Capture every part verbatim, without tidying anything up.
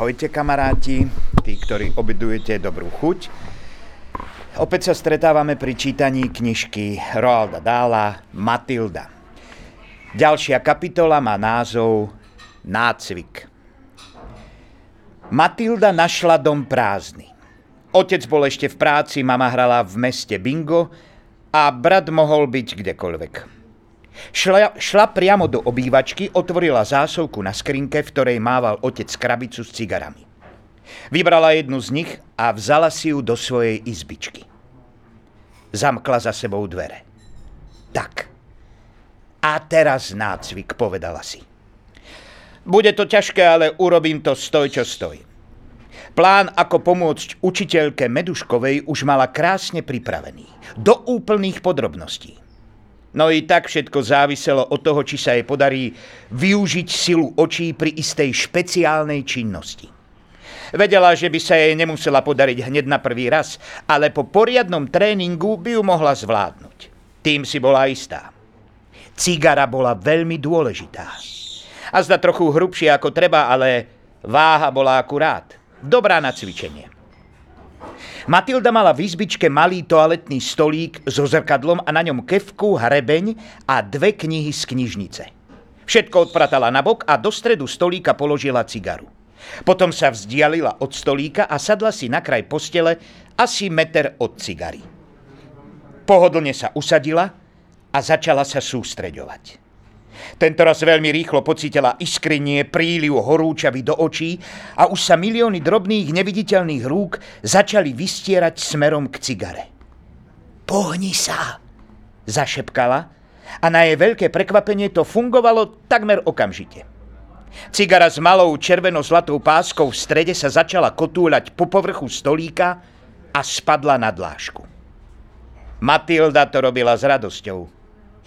Ahojte kamaráti, tí, ktorí obedujete dobrú chuť. Opäť sa stretávame pri čítaní knižky Roalda Dahla Matilda. Ďalšia kapitola má názov Nácvik. Matilda našla dom prázdny. Otec bol ešte v práci, mama hrala v meste bingo a brat mohol byť kdekoľvek. Šla, šla priamo do obývačky, otvorila zásuvku na skrinke, v ktorej mával otec krabicu s cigarami. Vybrala jednu z nich a vzala si ju do svojej izbičky. Zamkla za sebou dvere. Tak. A teraz nácvik, povedala si. Bude to ťažké, ale urobím to stoj, čo stoj. Plán, ako pomôcť učiteľke Meduškovej, už mala krásne pripravený. Do úplných podrobností. No i tak všetko záviselo od toho, či sa jej podarí využiť silu očí pri istej špeciálnej činnosti. Vedela, že by sa jej nemusela podariť hneď na prvý raz, ale po poriadnom tréningu by ju mohla zvládnuť. Tým si bola istá. Cigara bola veľmi dôležitá. A zda trochu hrubšia ako treba, ale váha bola akurát. Dobrá na cvičenie. Matilda mala v izbičke malý toaletný stolík so zrkadlom a na ňom kefku, hrebeň a dve knihy z knižnice. Všetko odpratala nabok a do stredu stolíka položila cigaru. Potom sa vzdialila od stolíka a sadla si na kraj postele asi meter od cigary. Pohodlne sa usadila a začala sa sústreďovať. Tentoraz veľmi rýchlo pocítila iskrenie, príliv horúčavy do očí a už sa milióny drobných neviditeľných rúk začali vystierať smerom k cigare. Pohni sa, zašepkala a na jej veľké prekvapenie to fungovalo takmer okamžite. Cigara s malou červeno-zlatou páskou v strede sa začala kotúľať po povrchu stolíka a spadla na dlášku. Matilda to robila s radosťou.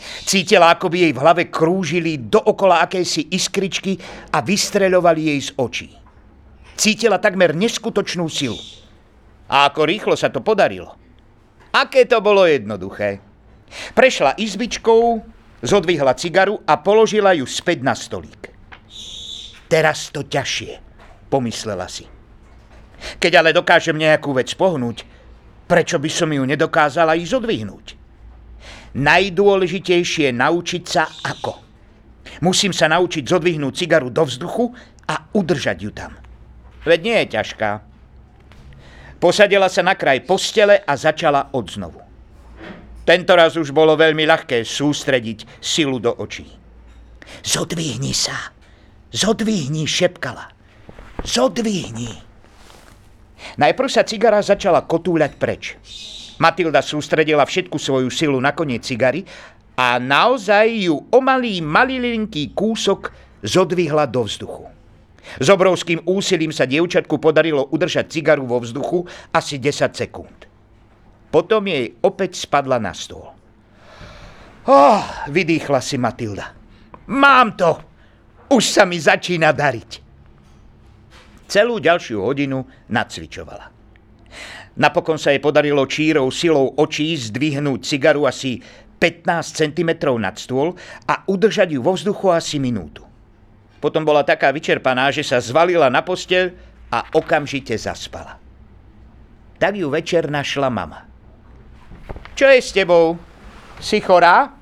Cítila, ako by jej v hlave krúžili dookola akési iskričky a vystreľovali jej z očí. Cítila takmer neskutočnú silu. A ako rýchlo sa to podarilo. Aké to bolo jednoduché. Prešla izbičkou, zodvihla cigaru a položila ju späť na stolík. Teraz to ťažšie, pomyslela si. Keď ale dokážem nejakú vec pohnúť, prečo by som ju nedokázala i zodvihnúť? Najdôležitejšie je naučiť sa ako. Musím sa naučiť zodvihnúť cigaru do vzduchu a udržať ju tam. Veď nie je ťažká. Posadila sa na kraj postele a začala odznovu. Tentoraz už bolo veľmi ľahké sústrediť silu do očí. Zodvihni sa. Zodvihni, šepkala. Zodvihni. Najprv sa cigara začala kotúľať preč. Matilda sústredila všetku svoju silu na koniec cigary a naozaj ju o malý, malilinký kúsok zodvihla do vzduchu. S obrovským úsilím sa dievčatku podarilo udržať cigaru vo vzduchu asi desať sekúnd. Potom jej opäť spadla na stôl. Oh, vydýchla si Matilda. Mám to! Už sa mi začína dariť. Celú ďalšiu hodinu nacvičovala. Napokon sa jej podarilo čírou silou očí zdvihnúť cigaru asi pätnásť centimetrov nad stôl a udržať ju vo vzduchu asi minútu. Potom bola taká vyčerpaná, že sa zvalila na posteľ a okamžite zaspala. Tak ju večer našla mama. Čo je s tebou? Si chorá?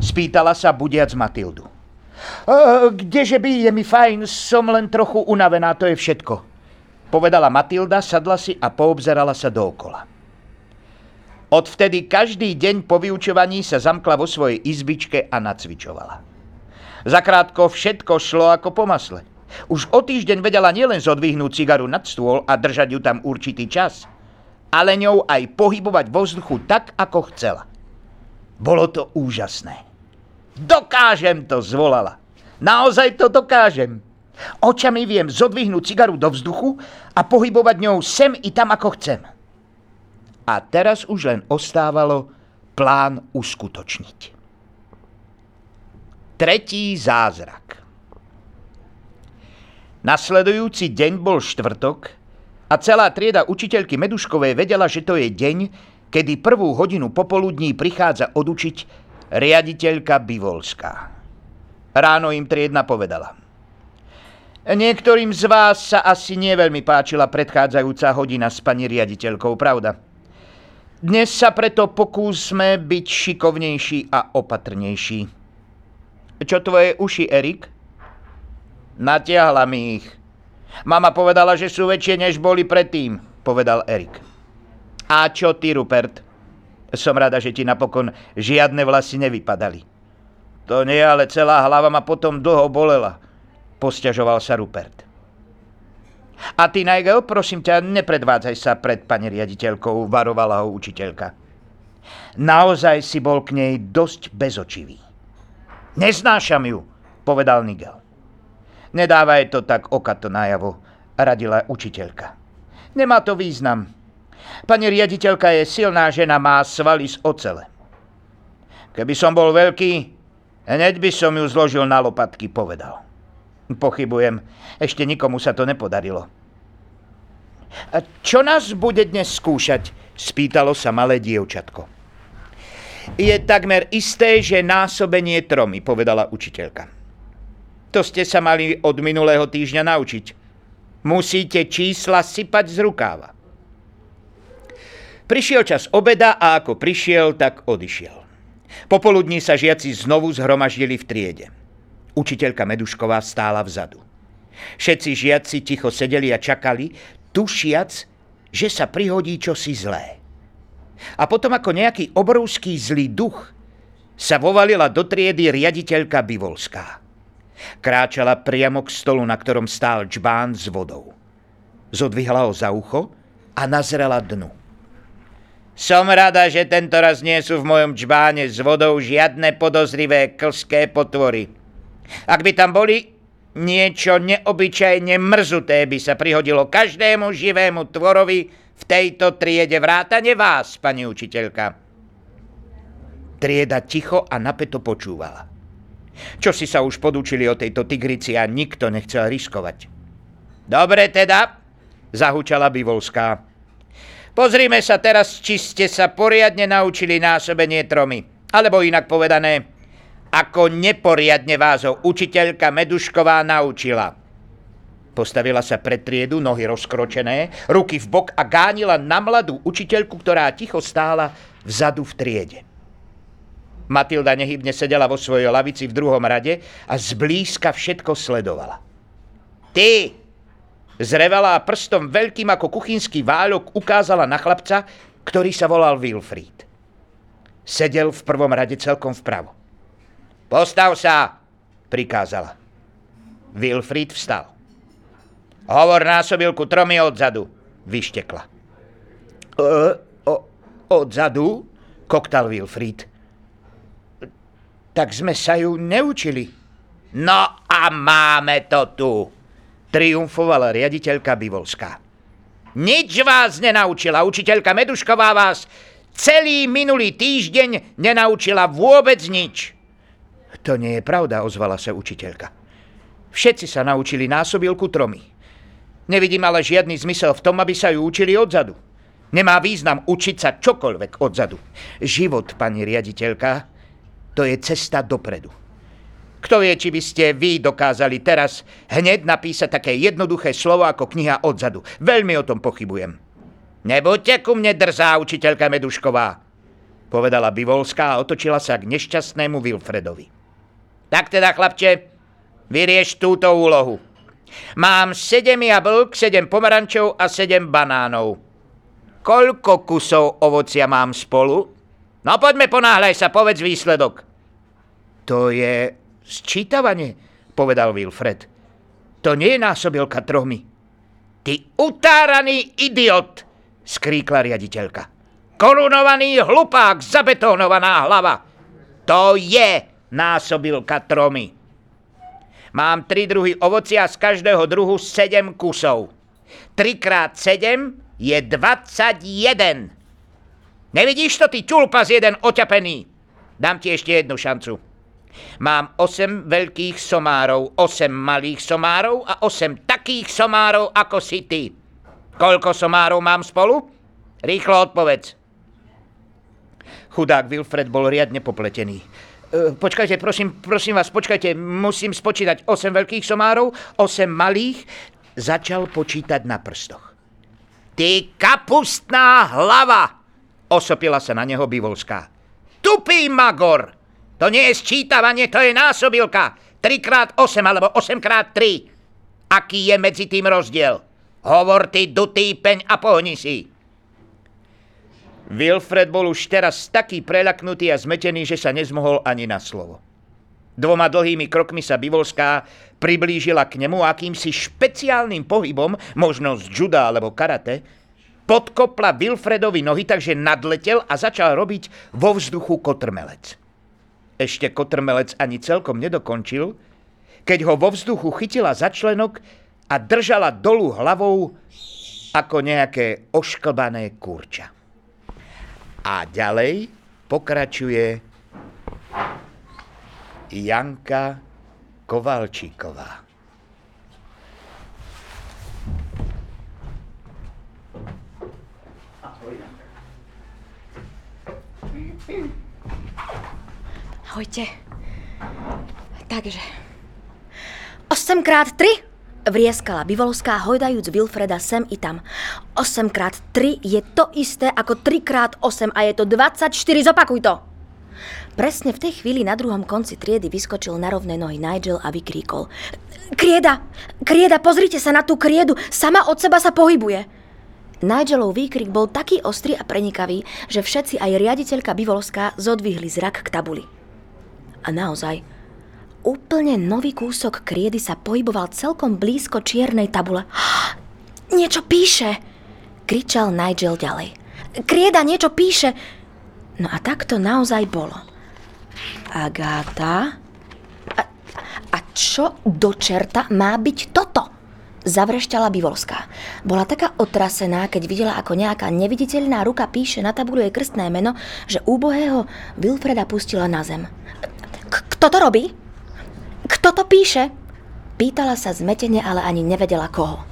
Spýtala sa budiac Matildu. Kdeže by, je mi fajn, som len trochu unavená, to je všetko. Povedala Matilda, sadla si a poobzerala sa dookola. Odvtedy každý deň po vyučovaní sa zamkla vo svojej izbičke a nacvičovala. Zakrátko všetko šlo ako po masle. Už o týždeň vedela nielen zodvihnúť cigaru nad stôl a držať ju tam určitý čas, ale ňou aj pohybovať vo vzduchu tak, ako chcela. Bolo to úžasné. Dokážem to, zvolala. Naozaj to dokážem. Očami viem zodvihnúť cigaru do vzduchu a pohybovať ňou sem i tam, ako chcem. A teraz už len ostávalo plán uskutočniť. Tretí zázrak. Nasledujúci deň bol štvrtok a celá trieda učiteľky Meduškovej vedela, že to je deň, kedy prvú hodinu popoludní prichádza odučiť riaditeľka Bivolská. Ráno im triedna povedala. Niektorým z vás sa asi neveľmi páčila predchádzajúca hodina s pani riaditeľkou, pravda? Dnes sa preto pokúsme byť šikovnejší a opatrnejší. Čo tvoje uši, Erik? Natiahla mi ich. Mama povedala, že sú väčšie, než boli predtým, povedal Erik. A čo ty, Rupert? Som rada, že ti napokon žiadne vlasy nevypadali. To nie, ale celá hlava ma potom dlho bolela. Posťažoval sa Rupert. A ty, Nigel, prosím ťa, nepredvádzaj sa pred pani riaditeľkou, varovala ho učiteľka. Naozaj si bol k nej dosť bezočivý. Neznášam ju, povedal Nigel. Nedávaj to tak okato najavo, radila učiteľka. Nemá to význam. Pani riaditeľka je silná žena, má svaly z ocele. Keby som bol veľký, hneď by som ju zložil na lopatky, povedal. Pochybujem, ešte nikomu sa to nepodarilo. A čo nás bude dnes skúšať? Spýtalo sa malé dievčatko. Je takmer isté, že násobenie tromi, povedala učiteľka. To ste sa mali od minulého týždňa naučiť. Musíte čísla sypať z rukáva. Prišiel čas obeda a ako prišiel, tak odišiel. Popoludní sa žiaci znovu zhromaždili v triede. Učiteľka Medušková stála vzadu. Všetci žiaci ticho sedeli a čakali, tušiac, že sa prihodí čosi zlé. A potom ako nejaký obrovský zlý duch sa vovalila do triedy riaditeľka Bivolská. Kráčala priamo k stolu, na ktorom stál džbán s vodou. Zodvihla ho za ucho a nazrela dnu. Som rada, že tentoraz nie sú v mojom džbáne s vodou žiadne podozrivé klské potvory. Ak by tam boli, niečo neobyčajne mrzuté by sa prihodilo každému živému tvorovi v tejto triede, vrátane vás, pani učiteľka. Trieda ticho a napäto počúvala. Čo si sa už podučili o tejto tigrici a nikto nechcel riskovať. Dobre teda, zahučala Bivolská. Pozrime sa teraz, či ste sa poriadne naučili násobenie tromi. Alebo inak povedané, ako neporiadne vás ho učiteľka Medušková naučila. Postavila sa pred triedu, nohy rozkročené, ruky v bok a gánila na mladú učiteľku, ktorá ticho stála vzadu v triede. Matilda nehybne sedela vo svojej lavici v druhom rade a zblízka všetko sledovala. Ty! Zrevala a prstom veľkým ako kuchynský váľok ukázala na chlapca, ktorý sa volal Wilfred. Sedel v prvom rade celkom vpravo. Postav sa, prikázala. Wilfred vstal. Hovor násobilku tromi odzadu, vyštekla. E, o, odzadu? Koktal Wilfred. Tak sme sa ju neučili. No a máme to tu, triumfovala riaditeľka Bivolská. Nič vás nenaučila, učiteľka Medušková vás celý minulý týždeň nenaučila vôbec nič. To nie je pravda, ozvala sa učiteľka. Všetci sa naučili násobilku tromi. Nevidím ale žiadny zmysel v tom, aby sa ju učili odzadu. Nemá význam učiť sa čokoľvek odzadu. Život, pani riaditeľka, to je cesta dopredu. Kto vie, či by ste vy dokázali teraz hneď napísať také jednoduché slovo ako kniha odzadu. Veľmi o tom pochybujem. Nebuďte ku mne drzá, učiteľka Medušková, povedala Bivolská a otočila sa k nešťastnému Wilfredovi. Tak teda, chlapče, vyrieš túto úlohu. Mám sedem jablk, sedem pomarančov a sedem banánov. Koľko kusov ovocia mám spolu? No poďme, ponáhľaj sa, povedz výsledok. To je sčítavanie, povedal Wilfred. To nie je násobilka tromi. Ty utáraný idiot, skríkla riaditeľka. Korunovaný hlupák, zabetónovaná hlava. To je násobilka tromi. Mám tri druhy ovocia, z každého druhu sedem kusov. tri krát sedem je dvadsaťjeden. Nevidíš to, ty čulpas jeden oťapený? Dám ti ešte jednu šancu. Mám osem veľkých somárov, osem malých somárov a osem takých somárov, ako si ty. Koľko somárov mám spolu? Rýchlo odpovedz. Chudák Wilfred bol riadne popletený. Počkajte, prosím, prosím vás, počkajte, musím spočítať osem veľkých somárov, osem malých. Začal počítať na prstoch. Ty kapustná hlava, osopila sa na neho Bivolská. Tupý magor, to nie je sčítavanie, to je násobilka. tri krát osem alebo osem krát tri. Aký je medzi tým rozdiel? Hovor ty, dutý peň, a pohni si. Wilfred bol už teraz taký preľaknutý a zmetený, že sa nezmohol ani na slovo. Dvoma dlhými krokmi sa Bivolská priblížila k nemu a akýmsi špeciálnym pohybom, možno z juda alebo karate, podkopla Wilfredovi nohy, takže nadletel a začal robiť vo vzduchu kotrmelec. Ešte kotrmelec ani celkom nedokončil, keď ho vo vzduchu chytila za členok a držala dolu hlavou ako nejaké ošklbané kurča. A ďalej pokračuje Janka Kovalčíková. Ahojte. Takže osem krát tri vrieskala Bivolská, hojdajúc Wilfreda sem i tam. osem krát tri je to isté ako tri krát osem a je to dvadsaťštyri, zopakuj to! Presne v tej chvíli na druhom konci triedy vyskočil na rovné nohy Nigel a vykríkol. Krieda! Krieda, pozrite sa na tú kriedu! Sama od seba sa pohybuje! Nigelov výkrik bol taký ostrý a prenikavý, že všetci, aj riaditeľka Bivolská, zodvihli zrak k tabuli. A naozaj... Úplne nový kúsok kriedy sa pohyboval celkom blízko čiernej tabule. Niečo píše! Kričal Nigel ďalej. Krieda, niečo píše! No a tak to naozaj bolo. Agáta? A, a čo do čerta má byť toto? Zavrešťala Bivolská. Bola taká otrasená, keď videla, ako nejaká neviditeľná ruka píše na tabule jej krstné meno, že úbohého Wilfreda pustila na zem. K- kto to robí? Kto to píše? Pýtala sa zmetene, ale ani nevedela koho.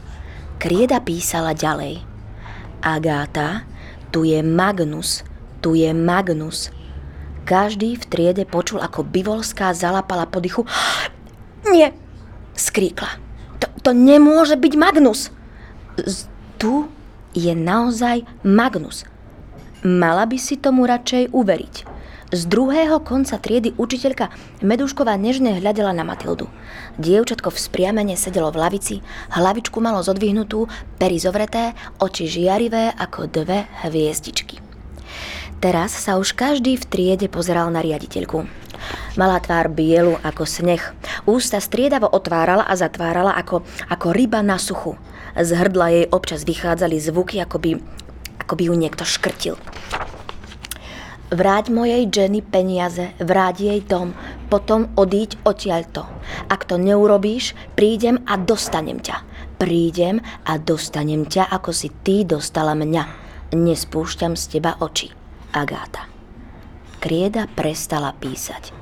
Krieda písala ďalej. Agáta, tu je Magnus, tu je Magnus. Každý v triede počul, ako Bivolská zalapala po dychu. Nie, skríkla. To, to nemôže byť Magnus. Z, tu je naozaj Magnus. Mala by si tomu radšej uveriť. Z druhého konca triedy učiteľka Medušková nežne hľadela na Matildu. Dievčatko vzpriamene sedelo v lavici, hlavičku malo zodvihnutú, pery zovreté, oči žiarivé ako dve hviezdičky. Teraz sa už každý v triede pozeral na riaditeľku. Mala tvár bielu ako sneh, ústa striedavo otvárala a zatvárala ako, ako ryba na suchu. Z hrdla jej občas vychádzali zvuky, ako by, ako by ju niekto škrtil. Vráť mojej Jenny peniaze, vráť jej dom, potom odíď odtiaľto. Ak to neurobíš, prídem a dostanem ťa. Prídem a dostanem ťa, ako si ty dostala mňa. Nespúšťam z teba oči. Agáta. Krieda prestala písať.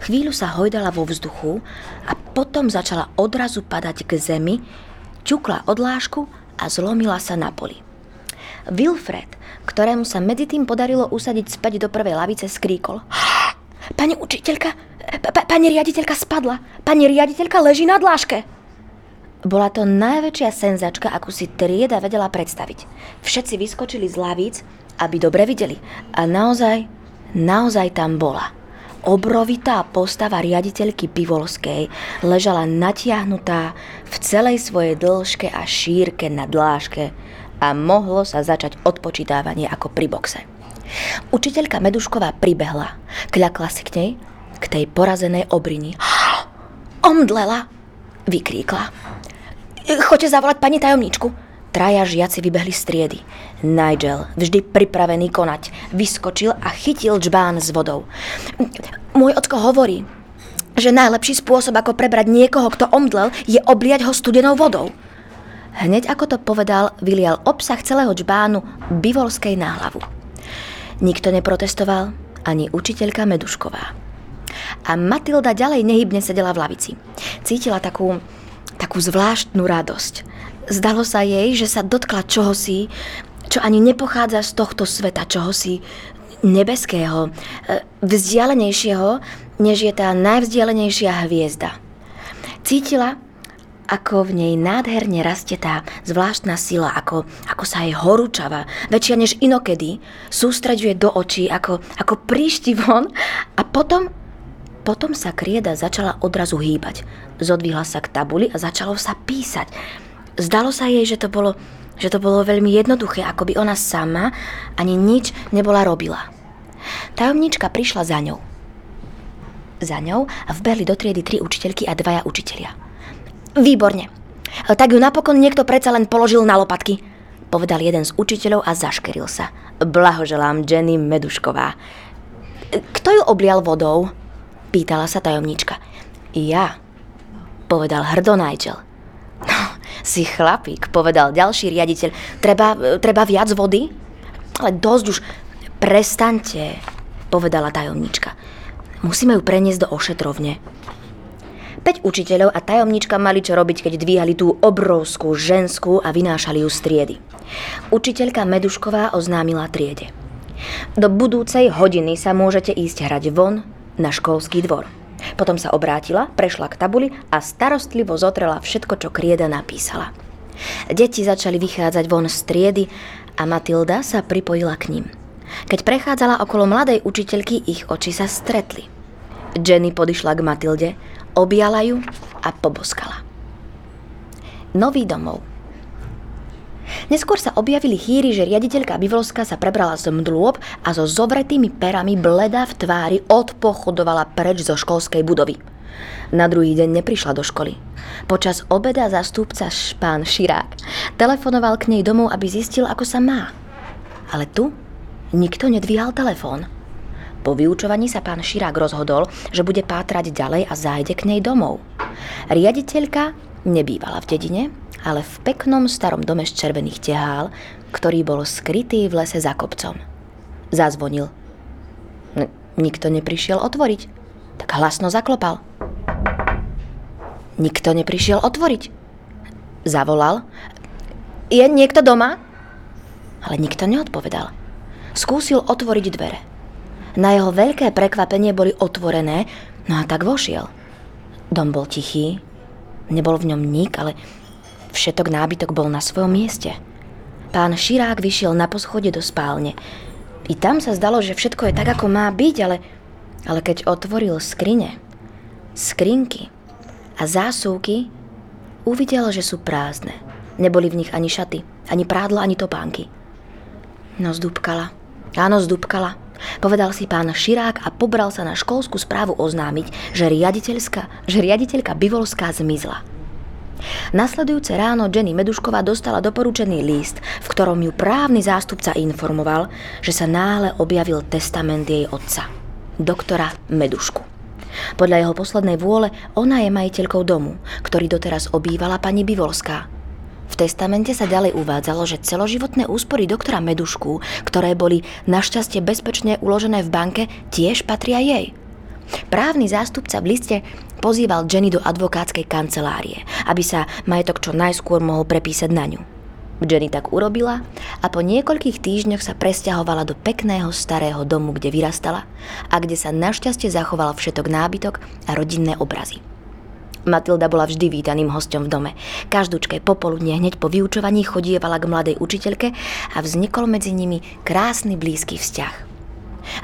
Chvíľu sa hojdala vo vzduchu a potom začala odrazu padať k zemi, ťukla odlášku a zlomila sa na poli. Wilfred, ktorému sa medzitým podarilo usadiť späť do prvej lavice, skríkol. Pani učiteľka, p- pani riaditeľka spadla. Pani riaditeľka leží na dláške. Bola to najväčšia senzačka, akú si trieda vedela predstaviť. Všetci vyskočili z lavíc, aby dobre videli. A naozaj, naozaj tam bola. Obrovitá postava riaditeľky Bivolskej ležala natiahnutá v celej svojej dĺžke a šírke na dláške. A mohlo sa začať odpočítávanie ako pri boxe. Učiteľka Medušková pribehla, kľakla si k nej, k tej porazenej obrini. Omdlela, vykríkla. Choďte zavolať pani tajomníčku. Traja žiaci vybehli z triedy. Nigel, vždy pripravený konať, vyskočil a chytil džbán s vodou. Môj ocko hovorí, že najlepší spôsob, ako prebrať niekoho, kto omdlel, je obliať ho studenou vodou. Hneď ako to povedal, vylial obsah celého džbánu Bivolskej na hlavu. Nikto neprotestoval, ani učiteľka Medušková. A Matilda ďalej nehybne sedela v lavici. Cítila takú, takú zvláštnu radosť. Zdalo sa jej, že sa dotkla čohosi, čo ani nepochádza z tohto sveta, čohosi nebeského, vzdialenejšieho, než je tá najvzdialenejšia hviezda. Cítila, ako v nej nádherne rastie tá zvláštna sila, ako, ako sa jej horúčava, väčšia než inokedy, sústreďuje do očí, ako, ako príšti von a potom, potom sa krieda začala odrazu hýbať. Zodvihla sa k tabuli a začalo sa písať. Zdalo sa jej, že to bolo, že to bolo veľmi jednoduché, ako by ona sama ani nič nebola robila. Tajomníčka prišla za ňou. Za ňou vbehli do triedy tri učiteľky a dvaja učitelia. Výborne. Tak ju napokon niekto predsa len položil na lopatky, povedal jeden z učiteľov a zaškeril sa. Blahoželám, Jenny Medušková. Kto ju oblial vodou? Pýtala sa tajomníčka. Ja, povedal hrdo Nigel. No, si chlapík, povedal ďalší riaditeľ. Treba, treba viac vody? Ale dosť už, prestaňte, povedala tajomníčka. Musíme ju preniesť do ošetrovne. Päť učiteľov a tajomnička mali čo robiť, keď dvíhali tú obrovskú ženskú a vynášali ju z triedy. Učiteľka Medušková oznámila triede. Do budúcej hodiny sa môžete ísť hrať von na školský dvor. Potom sa obrátila, prešla k tabuli a starostlivo zotrela všetko, čo krieda napísala. Deti začali vychádzať von z triedy a Matilda sa pripojila k ním. Keď prechádzala okolo mladej učiteľky, ich oči sa stretli. Jenny podišla k Matilde, objala ju a poboskala. Nový domov. Neskôr sa objavili chýry, že riaditeľka Bivolská sa prebrala z mdlôb a so zovretými perami bleda v tvári odpochodovala preč zo školskej budovy. Na druhý deň neprišla do školy. Počas obeda zástupca pán Širák telefonoval k nej domov, aby zistil, ako sa má. Ale tu nikto nedvíhal telefón. Po vyučovaní sa pán Širák rozhodol, že bude pátrať ďalej a zájde k nej domov. Riaditeľka nebývala v dedine, ale v peknom starom dome z červených tehál, ktorý bol skrytý v lese za kopcom. Zazvonil. N- nikto neprišiel otvoriť, tak hlasno zaklopal. Nikto neprišiel otvoriť. Zavolal. Je niekto doma? Ale nikto neodpovedal. Skúsil otvoriť dvere. Na jeho veľké prekvapenie boli otvorené, no a tak vošiel. Dom bol tichý, nebol v ňom nik, ale všetok nábytok bol na svojom mieste. Pán Širák vyšiel na poschodie do spálne. I tam sa zdalo, že všetko je tak, ako má byť, ale, ale keď otvoril skrine, skrinky a zásuvky, uvidel, že sú prázdne. Neboli v nich ani šaty, ani prádlo, ani topánky. No zdúbkala. Áno, zdúbkala. Povedal si pán Širák a pobral sa na školskú správu oznámiť, že riaditeľská, že riaditeľka Bivolská zmizla. Nasledujúce ráno Jenny Medušková dostala doporučený list, v ktorom ju právny zástupca informoval, že sa náhle objavil testament jej otca, doktora Medušku. Podľa jeho poslednej vôle ona je majiteľkou domu, ktorý doteraz obývala pani Bivolská. V testamente sa ďalej uvádzalo, že celoživotné úspory doktora Medušku, ktoré boli našťastie bezpečne uložené v banke, tiež patria jej. Právny zástupca v liste pozýval Jenny do advokátskej kancelárie, aby sa majetok čo najskôr mohol prepísať na ňu. Jenny tak urobila a po niekoľkých týždňoch sa presťahovala do pekného starého domu, kde vyrastala a kde sa našťastie zachoval všetok nábytok a rodinné obrazy. Matilda bola vždy vítaným hosťom v dome. Každúčke popoludne hneď po vyučovaní chodievala k mladej učiteľke a vznikol medzi nimi krásny blízky vzťah.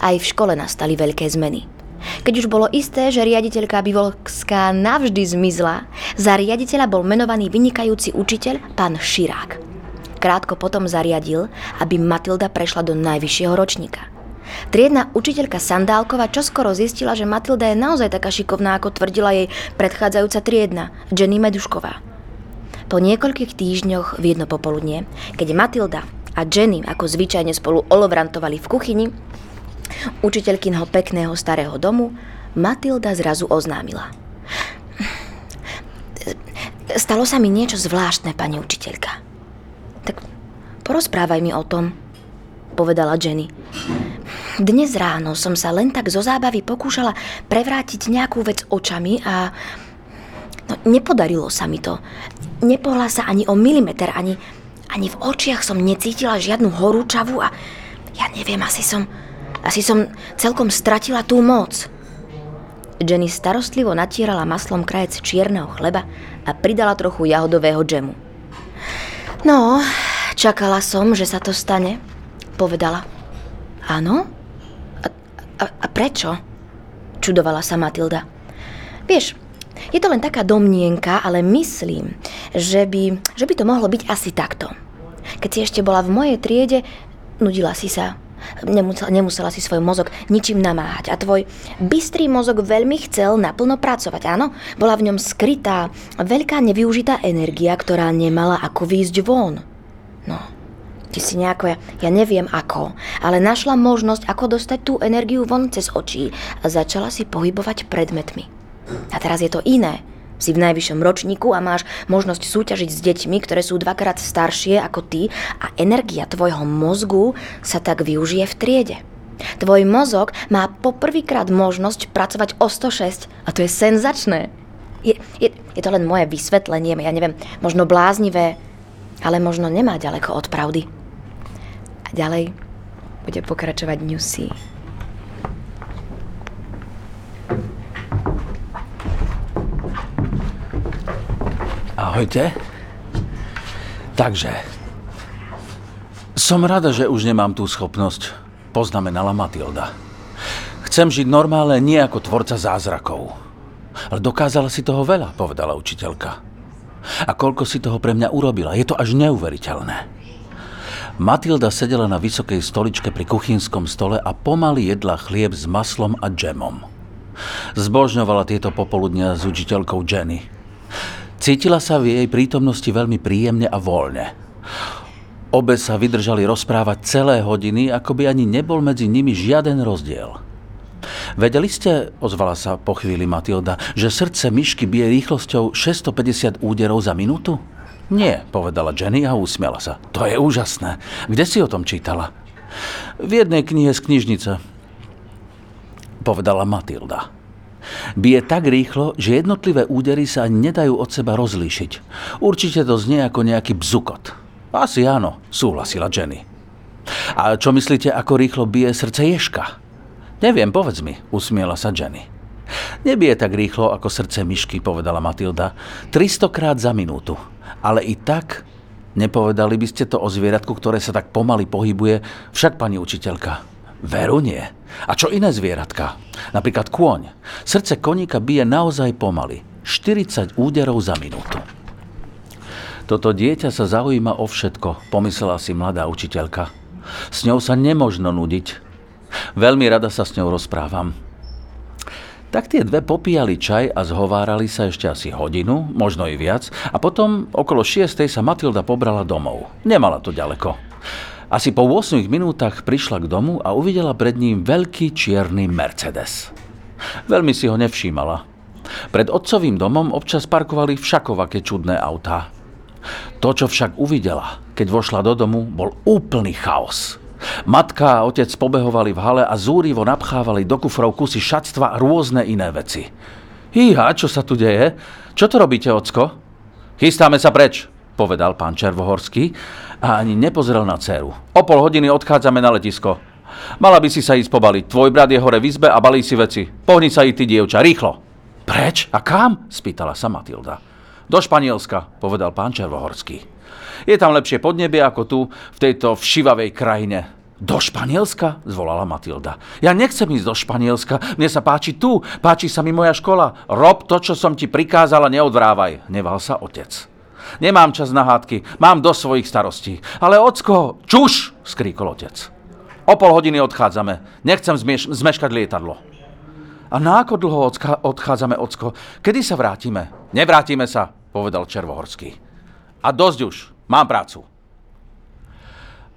Aj v škole nastali veľké zmeny. Keď už bolo isté, že riaditeľka Bivolská navždy zmizla, za riaditeľa bol menovaný vynikajúci učiteľ pán Širák. Krátko potom zariadil, aby Matilda prešla do najvyššieho ročníka. Triedna učiteľka Sandálková čoskoro zistila, že Matilda je naozaj taká šikovná, ako tvrdila jej predchádzajúca triedna, Jenny Medušková. Po niekoľkých týždňoch v jedno popoludnie, keď Matilda a Jenny ako zvyčajne spolu olovrantovali v kuchyni učiteľkynho pekného starého domu, Matilda zrazu oznámila. Stalo sa mi niečo zvláštne, pani učiteľka. Tak porozprávaj mi o tom, povedala Jenny. Dnes ráno som sa len tak zo zábavy pokúšala prevrátiť nejakú vec očami a no, nepodarilo sa mi to. Nepohla sa ani o milimeter, ani, ani v očiach som necítila žiadnu horúčavu a ja neviem, asi som, asi som celkom stratila tú moc. Jenny starostlivo natierala maslom krajec čierneho chleba a pridala trochu jahodového džemu. No, čakala som, že sa to stane, povedala. Áno? A, a, a prečo? Čudovala sa Matilda. Vieš, je to len taká domnienka, ale myslím, že by, že by to mohlo byť asi takto. Keď si ešte bola v mojej triede, nudila si sa. Nemusela, nemusela si svoj mozog ničím namáhať. A tvoj bystrý mozog veľmi chcel naplno pracovať, áno? Bola v ňom skrytá, veľká nevyužitá energia, ktorá nemala ako výjsť von. No, ty si nejako, ja, ja neviem ako, ale našla možnosť, ako dostať tú energiu von cez očí a začala si pohybovať predmetmi. A teraz je to iné. Si v najvyššom ročníku a máš možnosť súťažiť s deťmi, ktoré sú dvakrát staršie ako ty a energia tvojho mozgu sa tak využije v triede. Tvoj mozog má poprvýkrát možnosť pracovať o sto šesť a to je senzačné. Je, je, je to len moje vysvetlenie, ja neviem, možno bláznivé, ale možno nemá ďaleko od pravdy. A ďalej bude pokračovať Newsy. Ahojte. Takže, som rada, že už nemám tú schopnosť, poznamenala Matilda. Chcem žiť normálne, nie ako tvorca zázrakov. Ale dokázala si toho veľa, povedala učiteľka. A koľko si toho pre mňa urobila, je to až neuveriteľné. Matilda sedela na vysokej stoličke pri kuchynskom stole a pomaly jedla chlieb s maslom a džemom. Zbožňovala tieto popoludnia s učiteľkou Jenny. Cítila sa v jej prítomnosti veľmi príjemne a voľne. Obe sa vydržali rozprávať celé hodiny, ako by ani nebol medzi nimi žiaden rozdiel. Vedeli ste, ozvala sa po chvíli Matilda, že srdce myšky bije rýchlosťou šesťstopäťdesiat úderov za minútu? Nie, povedala Jenny a usmiala sa. To je úžasné. Kde si o tom čítala? V jednej knihe z knižnice, povedala Matilda. Bije tak rýchlo, že jednotlivé údery sa nedajú od seba rozlíšiť. Určite to znie ako nejaký bzukot. Asi áno, súhlasila Jenny. A čo myslíte, ako rýchlo bije srdce ježka? Neviem, povedz mi, usmiela sa Jenny. Nebije tak rýchlo ako srdce myšky, povedala Matilda. tristo krát za minútu. Ale i tak nepovedali by ste to o zvieratku, ktoré sa tak pomaly pohybuje, však pani učiteľka. Veru nie. A čo iné zvieratka? Napríklad kôň. Srdce koníka bije naozaj pomaly. štyridsať úderov za minútu. Toto dieťa sa zaujíma o všetko, pomyslela si mladá učiteľka. S ňou sa nemožno nudiť. Veľmi rada sa s ňou rozprávam. Tak tie dve popíjali čaj a zhovárali sa ešte asi hodinu, možno i viac, a potom okolo šiestej sa Matilda pobrala domov. Nemala to ďaleko. Asi po ôsmich minútach prišla k domu a uvidela pred ním veľký čierny Mercedes. Veľmi si ho nevšímala. Pred otcovým domom občas parkovali všakovaké čudné autá. To, čo však uvidela, keď vošla do domu, bol úplný chaos. Matka a otec pobehovali v hale a zúrivo napchávali do kufrov kusy šatstva a rôzne iné veci. Híha, čo sa tu deje? Čo to robíte, ocko? Chystáme sa preč, povedal pán Červohorský a ani nepozrel na dceru. O pol hodiny odchádzame na letisko. Mala by si sa ísť pobaliť. Tvoj brat je hore v izbe a balí si veci. Pohni sa i ty, dievča, rýchlo. Preč? A kam? Spýtala sa Matilda. Do Španielska, povedal pán Červohorský. Je tam lepšie podnebie ako tu, v tejto všivavej krajine. Do Španielska? Zvolala Matilda. Ja nechcem ísť do Španielska, mne sa páči tu, páči sa mi moja škola. Rob to, čo som ti prikázala, neodvrávaj, hneval sa otec. Nemám čas na hádky, mám dosť svojich starostí. Ale ocko, čuš, skríkol otec. O pol hodiny odchádzame, nechcem zmieš- zmeškať lietadlo. A na ako dlho odchá- odchádzame, ocko? Kedy sa vrátime? Nevrátime sa, povedal Červohorský. A dosť už, mám prácu.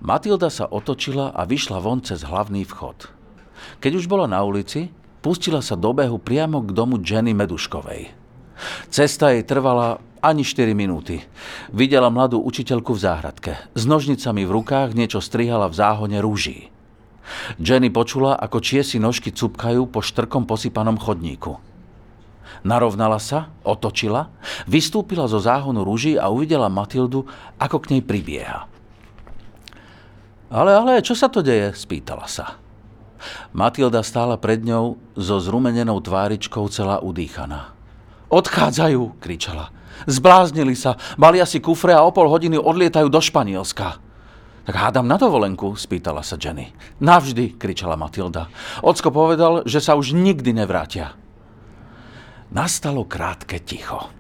Matilda sa otočila a vyšla von cez hlavný vchod. Keď už bola na ulici, pustila sa do behu priamo k domu Jenny Meduškovej. Cesta jej trvala ani štyri minúty. Videla mladú učiteľku v záhradke. S nožnicami v rukách niečo strihala v záhone rúží. Jenny počula, ako čiesi nožky cupkajú po štrkom posypanom chodníku. Narovnala sa, otočila, vystúpila zo záhonu rúží a uvidela Matildu, ako k nej pribieha. Ale, ale, čo sa to deje? Spýtala sa. Matilda stála pred ňou so zrumenenou tváričkou celá udýchaná. Odchádzajú, kričala. Zbláznili sa, mali asi kufre a o pol hodiny odlietajú do Španielska. Tak hádam na dovolenku, spýtala sa Jenny. Navždy, kričala Matilda. Ocko povedal, že sa už nikdy nevrátia. Nastalo krátke ticho.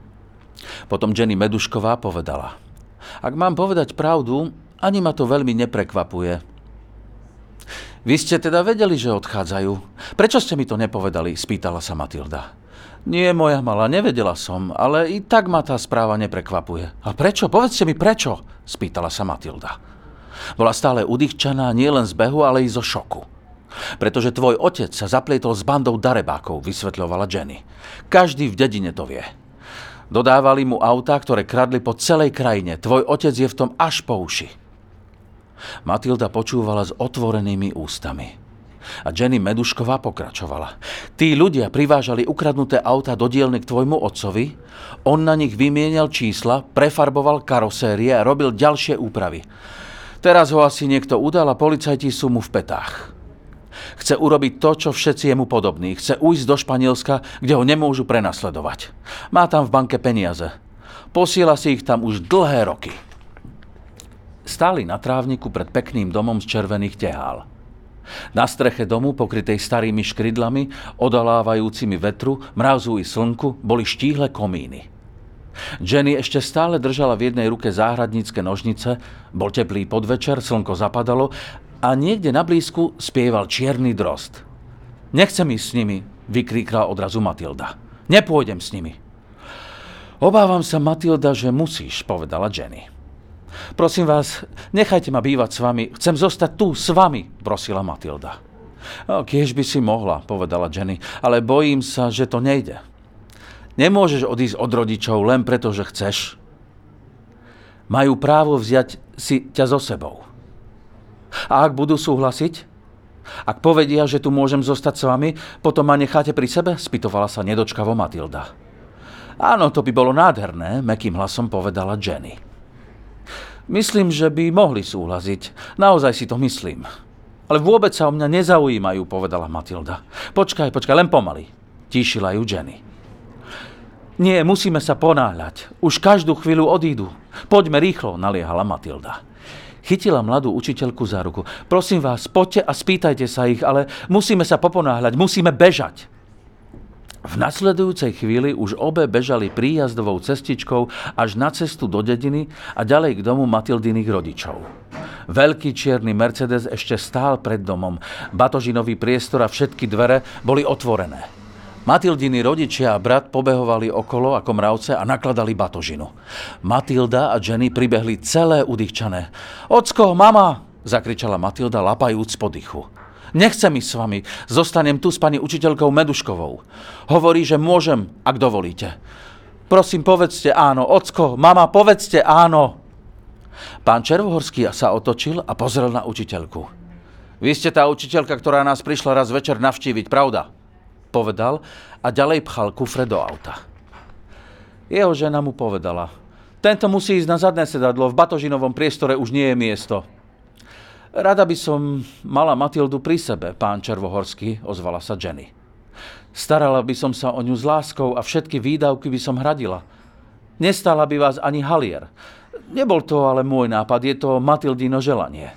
Potom Jenny Medušková povedala. Ak mám povedať pravdu, ani ma to veľmi neprekvapuje. Vy ste teda vedeli, že odchádzajú. Prečo ste mi to nepovedali? Spýtala sa Matilda. Nie, moja malá, nevedela som, ale i tak ma tá správa neprekvapuje. A prečo? Povedzte mi prečo? Spýtala sa Matilda. Bola stále udýchčaná nielen z behu, ale i zo šoku. Pretože tvoj otec sa zaplietol s bandou darebákov, vysvetľovala Jenny. Každý v dedine to vie. Dodávali mu autá, ktoré kradli po celej krajine. Tvoj otec je v tom až po uši. Matilda počúvala s otvorenými ústami. A Jenny Medušková pokračovala. Tí ľudia privážali ukradnuté auta do dielne k tvojmu otcovi, on na nich vymienial čísla, prefarboval karosérie a robil ďalšie úpravy. Teraz ho asi niekto udal a policajti sú mu v petách. Chce urobiť to, čo všetci jemu podobní. Chce ujsť do Španielska, kde ho nemôžu prenasledovať. Má tam v banke peniaze. Posiela si ich tam už dlhé roky. Stáli na trávniku pred pekným domom z červených tehál. Na streche domu, pokrytej starými škrydlami, odolávajúcimi vetru, mrazu i slnku, boli štíhle komíny. Jenny ešte stále držala v jednej ruke záhradnícke nožnice, bol teplý podvečer, slnko zapadalo a niekde na blízku spieval čierny drozd. Nechcem ísť s nimi, vykríkla odrazu Matilda. Nepôjdem s nimi. Obávam sa, Matilda, že musíš, povedala Jenny. Prosím vás, nechajte ma bývať s vami. Chcem zostať tu s vami, prosila Matilda. Kiež by si mohla, povedala Jenny, ale bojím sa, že to nejde. Nemôžeš odísť od rodičov len preto, že chceš. Majú právo vziať si ťa so sebou. A ak budú súhlasiť? Ak povedia, že tu môžem zostať s vami, potom ma necháte pri sebe? Spýtovala sa nedočkavo Matilda. Áno, to by bolo nádherné, mäkkým hlasom povedala Jenny. Myslím, že by mohli súhlasiť. Naozaj si to myslím. Ale vôbec sa o mňa nezaujímajú, povedala Matilda. Počkaj, počkaj, len pomaly. Tíšila ju Jenny. Nie, musíme sa ponáhľať. Už každú chvíľu odídu. Poďme rýchlo, naliehala Matilda. Chytila mladú učiteľku za ruku. Prosím vás, poďte a spýtajte sa ich, ale musíme sa poponáhľať, musíme bežať. V nasledujúcej chvíli už obe bežali príjazdovou cestičkou až na cestu do dediny a ďalej k domu Matildiných rodičov. Veľký čierny Mercedes ešte stál pred domom. Batožinový priestor a všetky dvere boli otvorené. Matildini rodičia a brat pobehovali okolo ako mravce a nakladali batožinu. Matilda a Jenny pribehli celé udýchčané. Ocko, mama! Zakričala Matilda lapajúc po dychu. Nechcem ísť s vami, zostanem tu s pani učiteľkou Meduškovou. Hovorí, že môžem, ak dovolíte. Prosím, povedzte áno, ocko, mama, povedzte áno. Pán Červohorský sa otočil a pozrel na učiteľku. Vy ste tá učiteľka, ktorá nás prišla raz večer navštíviť, pravda? Povedal a ďalej pchal kufre do auta. Jeho žena mu povedala, tento musí ísť na zadné sedadlo, v batožinovom priestore už nie je miesto. Rada by som mala Matildu pri sebe, pán Červohorský, ozvala sa Jenny. Starala by som sa o ňu s láskou a všetky výdavky by som hradila. Nestála by vás ani halier. Nebol to ale môj nápad, je to Matildino želanie.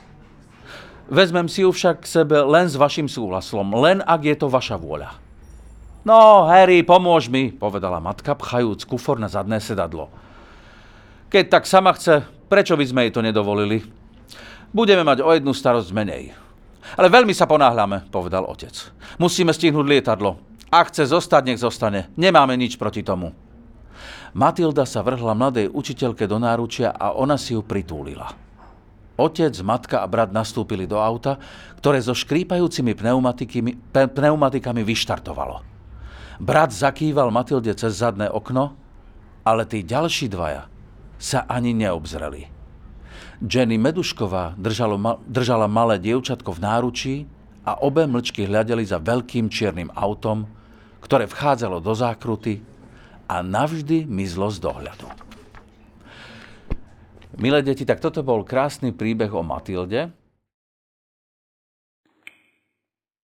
Vezmem si ju však k sebe len s vašim súhlasom, len ak je to vaša vôľa. No, Harry, pomôž mi, povedala matka, pchajúc kufor na zadné sedadlo. Keď tak sama chce, prečo by sme jej to nedovolili? Budeme mať o jednu starosť menej. Ale veľmi sa ponáhľame, povedal otec. Musíme stihnúť lietadlo. Ak chce zostať, nech zostane. Nemáme nič proti tomu. Matilda sa vrhla mladej učiteľke do náručia a ona si ju pritúlila. Otec, matka a brat nastúpili do auta, ktoré so škrípajúcimi pneumatikami vyštartovalo. Brat zakýval Matilde cez zadné okno, ale tí ďalší dvaja sa ani neobzreli. Jenny Medušková držalo, držala malé dievčatko v náručí a obe mlčky hľadeli za veľkým čiernym autom, ktoré vchádzalo do zákruty a navždy mizlo z dohľadu. Milé deti, tak toto bol krásny príbeh o Matilde.